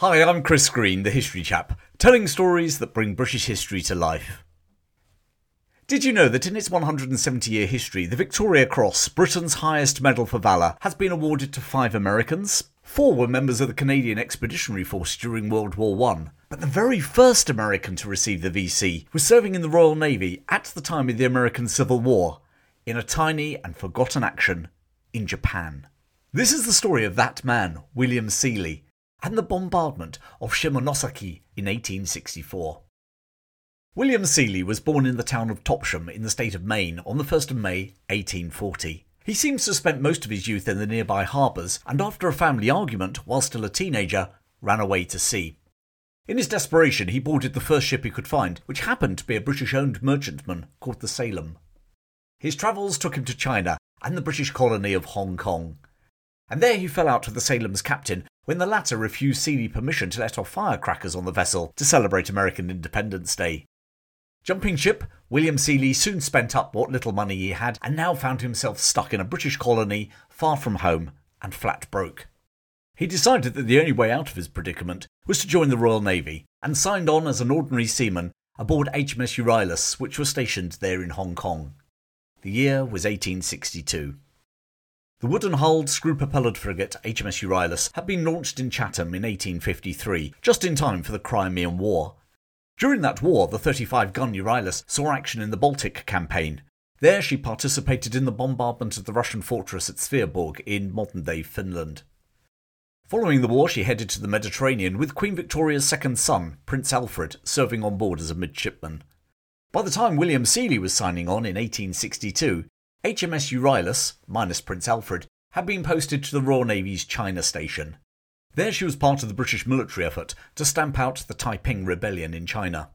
Hi, I'm Chris Green, the History Chap, telling stories that bring British history to life. Did you know that in its 170-year history, the Victoria Cross, Britain's highest medal for valour, has been awarded to 5 Americans? 4 were members of the Canadian Expeditionary Force during World War I, but the very first American to receive the VC was serving in the Royal Navy at the time of the American Civil War, in a tiny and forgotten action in Japan. This is the story of that man, William Seeley, and the bombardment of Shimonoseki in 1864. William Seeley was born in the town of Topsham in the state of Maine on the 1st of May 1840. He seems to have spent most of his youth in the nearby harbours and, after a family argument while still a teenager, ran away to sea. In his desperation he boarded the first ship he could find, which happened to be a British-owned merchantman called the Salem. His travels took him to China and the British colony of Hong Kong, and there he fell out with the Salem's captain when the latter refused Seeley permission to let off firecrackers on the vessel to celebrate American Independence Day. Jumping ship, William Seeley soon spent up what little money he had and now found himself stuck in a British colony far from home and flat broke. He decided that the only way out of his predicament was to join the Royal Navy and signed on as an ordinary seaman aboard HMS Euryalus, which was stationed there in Hong Kong. The year was 1862. The wooden-hulled, screw-propellered frigate HMS Euryalus had been launched in Chatham in 1853, just in time for the Crimean War. During that war, the 35-gun Euryalus saw action in the Baltic campaign. There she participated in the bombardment of the Russian fortress at Sveaborg in modern-day Finland. Following the war, she headed to the Mediterranean with Queen Victoria's second son, Prince Alfred, serving on board as a midshipman. By the time William Seeley was signing on in 1862, HMS Euryalus, minus Prince Alfred, had been posted to the Royal Navy's China station. There she was part of the British military effort to stamp out the Taiping Rebellion in China.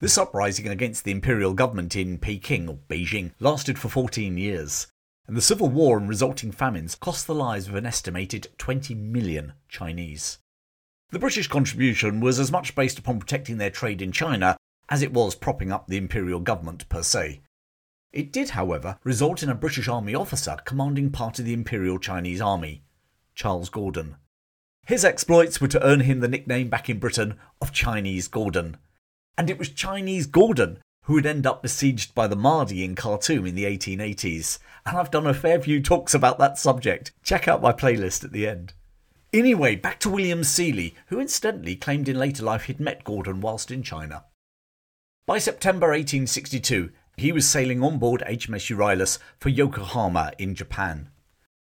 This uprising against the imperial government in Peking, or Beijing, lasted for 14 years, and the civil war and resulting famines cost the lives of an estimated 20 million Chinese. The British contribution was as much based upon protecting their trade in China as it was propping up the imperial government per se. It did, however, result in a British army officer commanding part of the Imperial Chinese Army, Charles Gordon. His exploits were to earn him the nickname back in Britain of Chinese Gordon. And it was Chinese Gordon who would end up besieged by the Mahdi in Khartoum in the 1880s. And I've done a fair few talks about that subject. Check out my playlist at the end. Anyway, back to William Seeley, who incidentally claimed in later life he'd met Gordon whilst in China. By September 1862, he was sailing on board HMS Euryalus for Yokohama in Japan.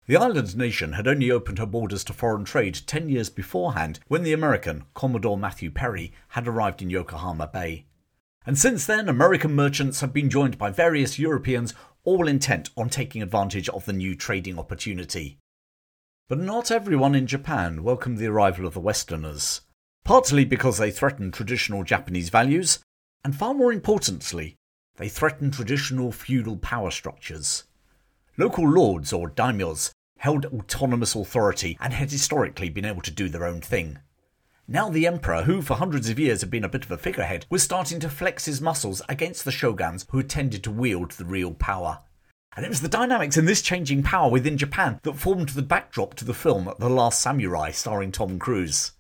The island nation had only opened her borders to foreign trade 10 years beforehand when the American, Commodore Matthew Perry, had arrived in Yokohama Bay. And since then, American merchants have been joined by various Europeans, all intent on taking advantage of the new trading opportunity. But not everyone in Japan welcomed the arrival of the Westerners, partly because they threatened traditional Japanese values, and far more importantly, they threatened traditional feudal power structures. Local lords, or daimyos, held autonomous authority and had historically been able to do their own thing. Now the emperor, who for hundreds of years had been a bit of a figurehead, was starting to flex his muscles against the shoguns who had tended to wield the real power. And it was the dynamics in this changing power within Japan that formed the backdrop to the film The Last Samurai, starring Tom Cruise.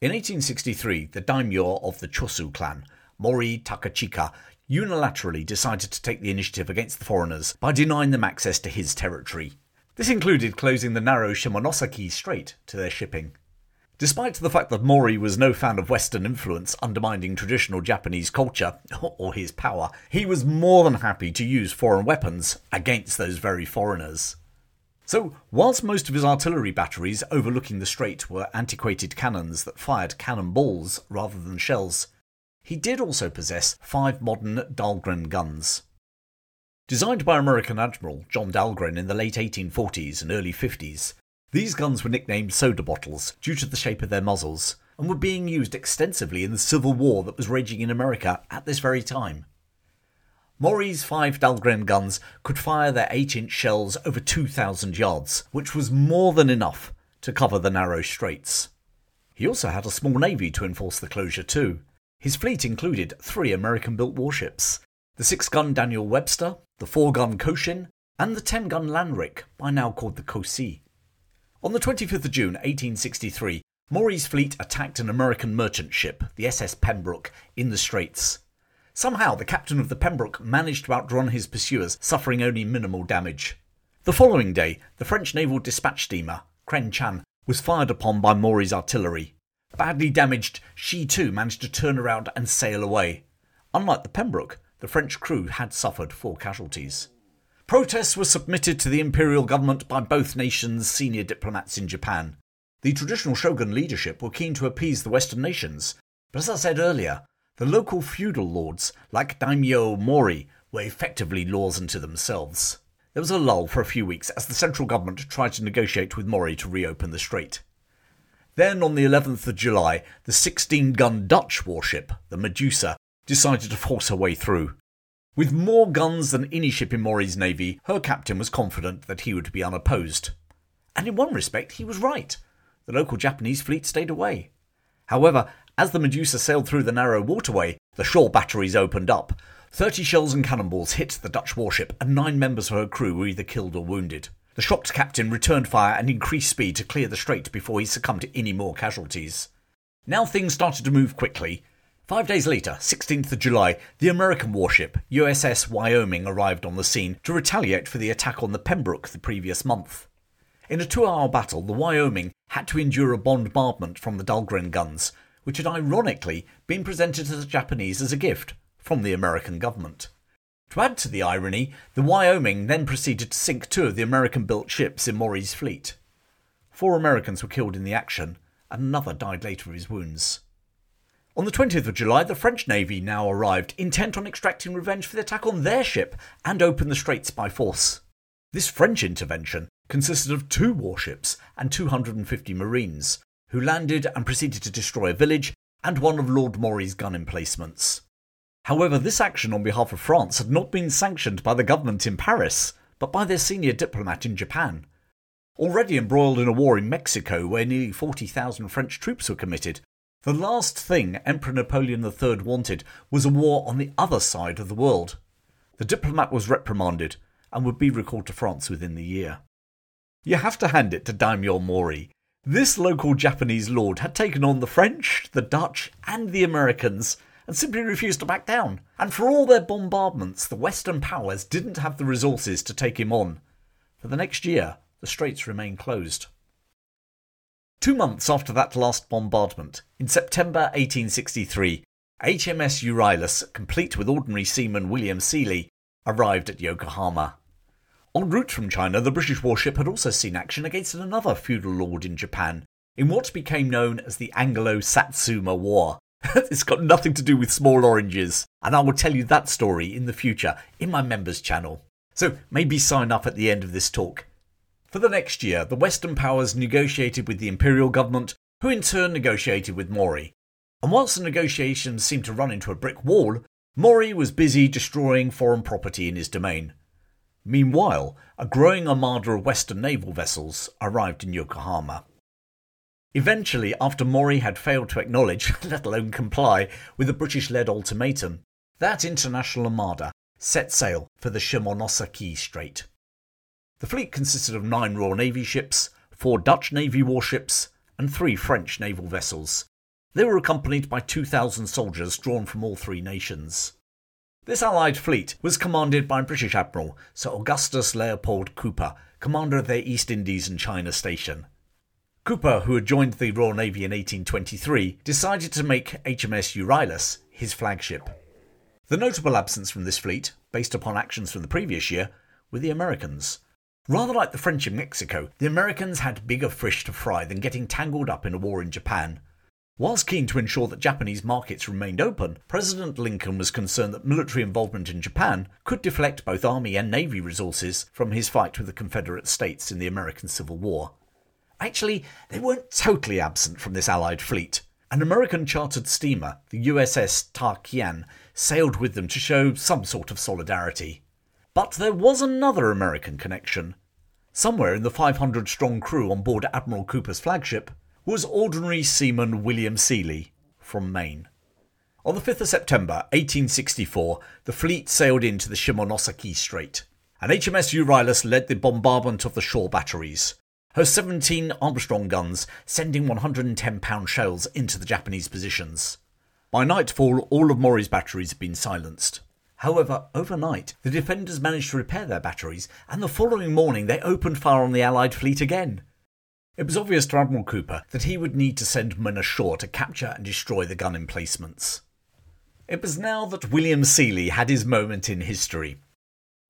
In 1863, the daimyo of the Chosu clan, Mori Takachika, unilaterally decided to take the initiative against the foreigners by denying them access to his territory. This included closing the narrow Shimonoseki Strait to their shipping. Despite the fact that Mori was no fan of Western influence undermining traditional Japanese culture, or his power, he was more than happy to use foreign weapons against those very foreigners. So, whilst most of his artillery batteries overlooking the strait were antiquated cannons that fired cannonballs rather than shells, he did also possess 5 modern Dahlgren guns. Designed by American Admiral John Dahlgren in the late 1840s and early 50s, these guns were nicknamed soda bottles due to the shape of their muzzles and were being used extensively in the Civil War that was raging in America at this very time. Mori's 5 Dahlgren guns could fire their 8-inch shells over 2,000 yards, which was more than enough to cover the narrow straits. He also had a small navy to enforce the closure too. His fleet included 3 American-built warships, the 6-gun Daniel Webster, the 4-gun Cochin, and the 10-gun Landrick, by now called the Chosu. On the 25th of June 1863, Maury's fleet attacked an American merchant ship, the SS Pembroke, in the Straits. Somehow, the captain of the Pembroke managed to outrun his pursuers, suffering only minimal damage. The following day, the French naval dispatch steamer, Kren Chan, was fired upon by Maury's artillery. Badly damaged, she too managed to turn around and sail away. Unlike the Pembroke, the French crew had suffered 4 casualties. Protests were submitted to the imperial government by both nations' senior diplomats in Japan. The traditional shogun leadership were keen to appease the Western nations, but as I said earlier, the local feudal lords, like Daimyo Mori, were effectively laws unto themselves. There was a lull for a few weeks as the central government tried to negotiate with Mori to reopen the strait. Then, on the 11th of July, the 16-gun Dutch warship, the Medusa, decided to force her way through. With more guns than any ship in Mori's navy, her captain was confident that he would be unopposed. And in one respect, he was right. The local Japanese fleet stayed away. However, as the Medusa sailed through the narrow waterway, the shore batteries opened up. 30 shells and cannonballs hit the Dutch warship, and 9 members of her crew were either killed or wounded. The shocked captain returned fire and increased speed to clear the strait before he succumbed to any more casualties. Now things started to move quickly. 5 days later, 16th of July, the American warship USS Wyoming arrived on the scene to retaliate for the attack on the Pembroke the previous month. In a 2-hour battle, the Wyoming had to endure a bombardment from the Dahlgren guns, which had ironically been presented to the Japanese as a gift from the American government. To add to the irony, the Wyoming then proceeded to sink 2 of the American-built ships in Maury's fleet. 4 Americans were killed in the action, and another died later of his wounds. On the 20th of July, the French Navy now arrived, intent on extracting revenge for the attack on their ship and opened the straits by force. This French intervention consisted of 2 warships and 250 marines, who landed and proceeded to destroy a village and one of Lord Maury's gun emplacements. However, this action on behalf of France had not been sanctioned by the government in Paris, but by their senior diplomat in Japan. Already embroiled in a war in Mexico where nearly 40,000 French troops were committed, the last thing Emperor Napoleon III wanted was a war on the other side of the world. The diplomat was reprimanded and would be recalled to France within the year. You have to hand it to Daimyo Mori. This local Japanese lord had taken on the French, the Dutch and the Americans and simply refused to back down. And for all their bombardments, the Western powers didn't have the resources to take him on. For the next year, the straits remained closed. 2 months after that last bombardment, in September 1863, HMS Euryalus, complete with ordinary seaman William Seeley, arrived at Yokohama. En route from China, the British warship had also seen action against another feudal lord in Japan, in what became known as the Anglo-Satsuma War. It's got nothing to do with small oranges, and I will tell you that story in the future in my members channel. So maybe sign up at the end of this talk. For the next year, the Western powers negotiated with the imperial government, who in turn negotiated with Mori. And whilst the negotiations seemed to run into a brick wall, Mori was busy destroying foreign property in his domain. Meanwhile, a growing armada of Western naval vessels arrived in Yokohama. Eventually, after Mori had failed to acknowledge, let alone comply, with the British-led ultimatum, that international armada set sail for the Shimonoseki Strait. The fleet consisted of 9 Royal Navy ships, 4 Dutch Navy warships, and 3 French naval vessels. They were accompanied by 2,000 soldiers drawn from all 3 nations. This allied fleet was commanded by British Admiral Sir Augustus Leopold Cooper, commander of their East Indies and China station. Cooper, who had joined the Royal Navy in 1823, decided to make HMS Euryalus his flagship. The notable absence from this fleet, based upon actions from the previous year, were the Americans. Rather like the French in Mexico, the Americans had bigger fish to fry than getting tangled up in a war in Japan. Whilst keen to ensure that Japanese markets remained open, President Lincoln was concerned that military involvement in Japan could deflect both Army and Navy resources from his fight with the Confederate States in the American Civil War. Actually, they weren't totally absent from this Allied fleet. An American chartered steamer, the USS Tarkian, sailed with them to show some sort of solidarity. But there was another American connection. Somewhere in the 500-strong crew on board Admiral Cooper's flagship was ordinary seaman William Seeley from Maine. On the 5th of September 1864, the fleet sailed into the Shimonoseki Strait, and HMS Euryalus led the bombardment of the shore batteries. her 17 Armstrong guns sending 110-pound shells into the Japanese positions. By nightfall, all of Mori's batteries had been silenced. However, overnight, the defenders managed to repair their batteries, and the following morning they opened fire on the Allied fleet again. It was obvious to Admiral Cooper that he would need to send men ashore to capture and destroy the gun emplacements. It was now that William Seeley had his moment in history.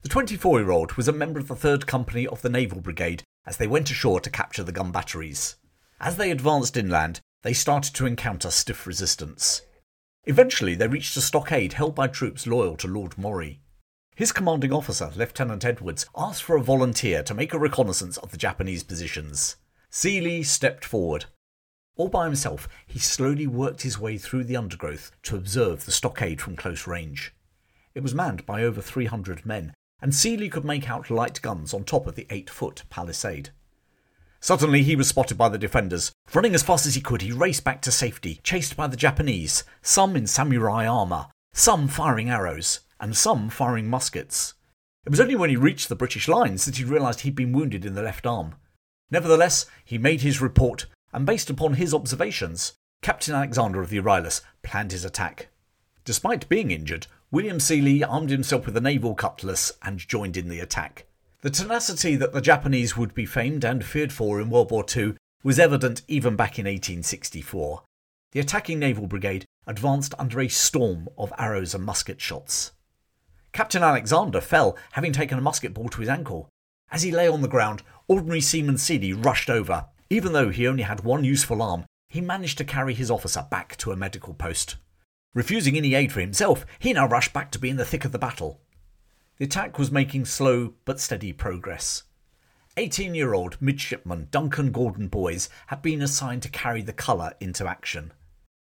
The 24-year-old was a member of the 3rd Company of the Naval Brigade as they went ashore to capture the gun batteries. As they advanced inland, they started to encounter stiff resistance. Eventually, they reached a stockade held by troops loyal to Lord Mori. His commanding officer, Lieutenant Edwards, asked for a volunteer to make a reconnaissance of the Japanese positions. Seeley stepped forward. All by himself, he slowly worked his way through the undergrowth to observe the stockade from close range. It was manned by over 300 men, and Seeley could make out light guns on top of the 8-foot palisade. Suddenly he was spotted by the defenders. Running as fast as he could, he raced back to safety, chased by the Japanese, some in samurai armour, some firing arrows, and some firing muskets. It was only when he reached the British lines that he realised he'd been wounded in the left arm. Nevertheless, he made his report, and based upon his observations, Captain Alexander of the Euryalus planned his attack. Despite being injured, William Seeley armed himself with a naval cutlass and joined in the attack. The tenacity that the Japanese would be famed and feared for in World War II was evident even back in 1864. The attacking naval brigade advanced under a storm of arrows and musket shots. Captain Alexander fell, having taken a musket ball to his ankle. As he lay on the ground, Ordinary Seaman Seeley rushed over. Even though he only had one useful arm, he managed to carry his officer back to a medical post. Refusing any aid for himself, he now rushed back to be in the thick of the battle. The attack was making slow but steady progress. 18-year-old midshipman Duncan Gordon Boyes had been assigned to carry the colour into action.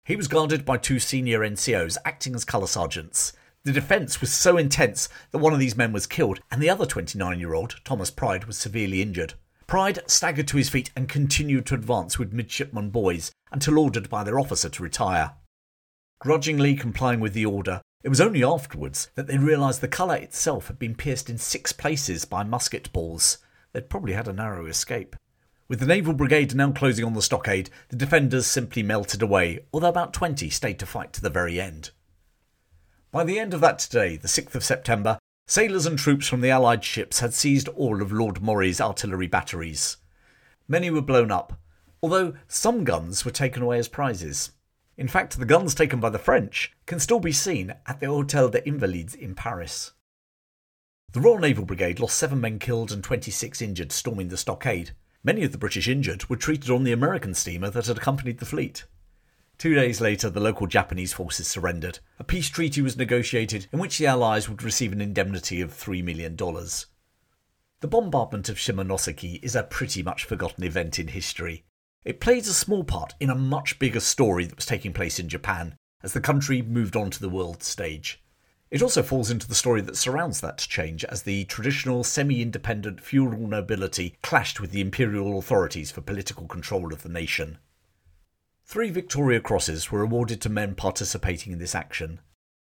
He was guarded by 2 senior NCOs acting as colour sergeants. The defence was so intense that one of these men was killed and the other 29-year-old, Thomas Pride, was severely injured. Pride staggered to his feet and continued to advance with midshipman Boyes until ordered by their officer to retire. Grudgingly complying with the order, it was only afterwards that they realised the colour itself had been pierced in 6 places by musket balls. They'd probably had a narrow escape. With the naval brigade now closing on the stockade, the defenders simply melted away, although about 20 stayed to fight to the very end. By the end of that day, the 6th of September, sailors and troops from the Allied ships had seized all of Lord Mori's artillery batteries. Many were blown up, although some guns were taken away as prizes. In fact, the guns taken by the French can still be seen at the Hôtel des Invalides in Paris. The Royal Naval Brigade lost 7 men killed and 26 injured storming the stockade. Many of the British injured were treated on the American steamer that had accompanied the fleet. 2 days later, the local Japanese forces surrendered. A peace treaty was negotiated in which the Allies would receive an indemnity of $3 million. The bombardment of Shimonoseki is a pretty much forgotten event in history. It plays a small part in a much bigger story that was taking place in Japan as the country moved on to the world stage. It also falls into the story that surrounds that change as the traditional semi-independent feudal nobility clashed with the imperial authorities for political control of the nation. 3 Victoria Crosses were awarded to men participating in this action.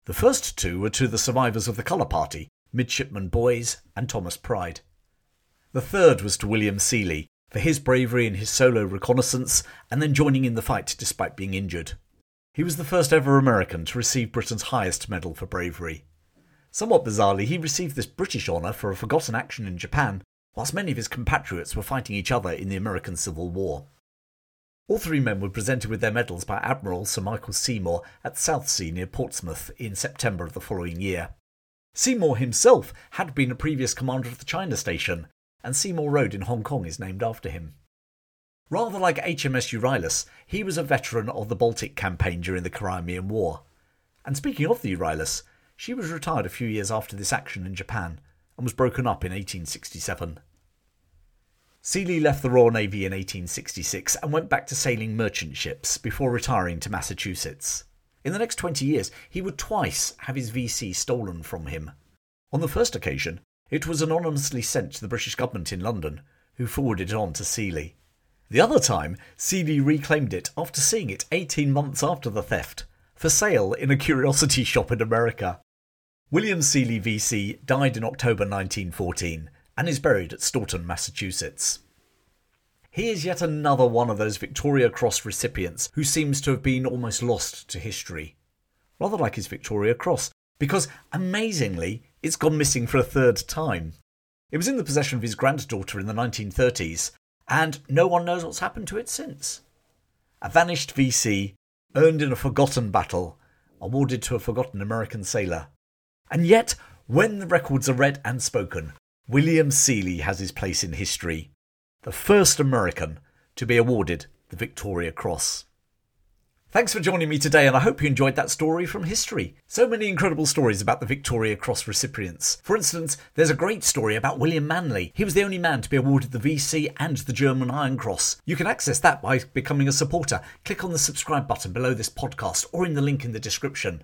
The first 2 were to the survivors of the Colour Party, Midshipman Boyes and Thomas Pride. The 3rd was to William Seeley, for his bravery in his solo reconnaissance and then joining in the fight despite being injured. He was the first ever American to receive Britain's highest medal for bravery. Somewhat bizarrely, he received this British honour for a forgotten action in Japan, whilst many of his compatriots were fighting each other in the American Civil War. All 3 men were presented with their medals by Admiral Sir Michael Seymour at Southsea near Portsmouth in September of the following year. Seymour himself had been a previous commander of the China Station, and Seymour Road in Hong Kong is named after him. Rather like HMS Euryalus, he was a veteran of the Baltic campaign during the Crimean War. And speaking of the Euryalus, she was retired a few years after this action in Japan and was broken up in 1867. Seeley left the Royal Navy in 1866 and went back to sailing merchant ships before retiring to Massachusetts. In the next 20 years, he would twice have his VC stolen from him. On the first occasion, it was anonymously sent to the British government in London, who forwarded it on to Seeley. The other time, Seeley reclaimed it after seeing it 18 months after the theft, for sale in a curiosity shop in America. William Seeley VC died in October 1914 and is buried at Staunton, Massachusetts. He is yet another one of those Victoria Cross recipients who seems to have been almost lost to history. Rather like his Victoria Cross, because, amazingly, it's gone missing for a third time. It was in the possession of his granddaughter in the 1930s, and no one knows what's happened to it since. A vanished VC, earned in a forgotten battle, awarded to a forgotten American sailor. And yet, when the records are read and spoken, William Seeley has his place in history. The first American to be awarded the Victoria Cross. Thanks for joining me today, and I hope you enjoyed that story from history. So many incredible stories about the Victoria Cross recipients. For instance, there's a great story about William Manley. He was the only man to be awarded the VC and the German Iron Cross. You can access that by becoming a supporter. Click on the subscribe button below this podcast or in the link in the description.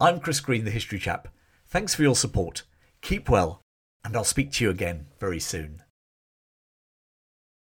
I'm Chris Green, the History Chap. Thanks for your support. Keep well, and I'll speak to you again very soon.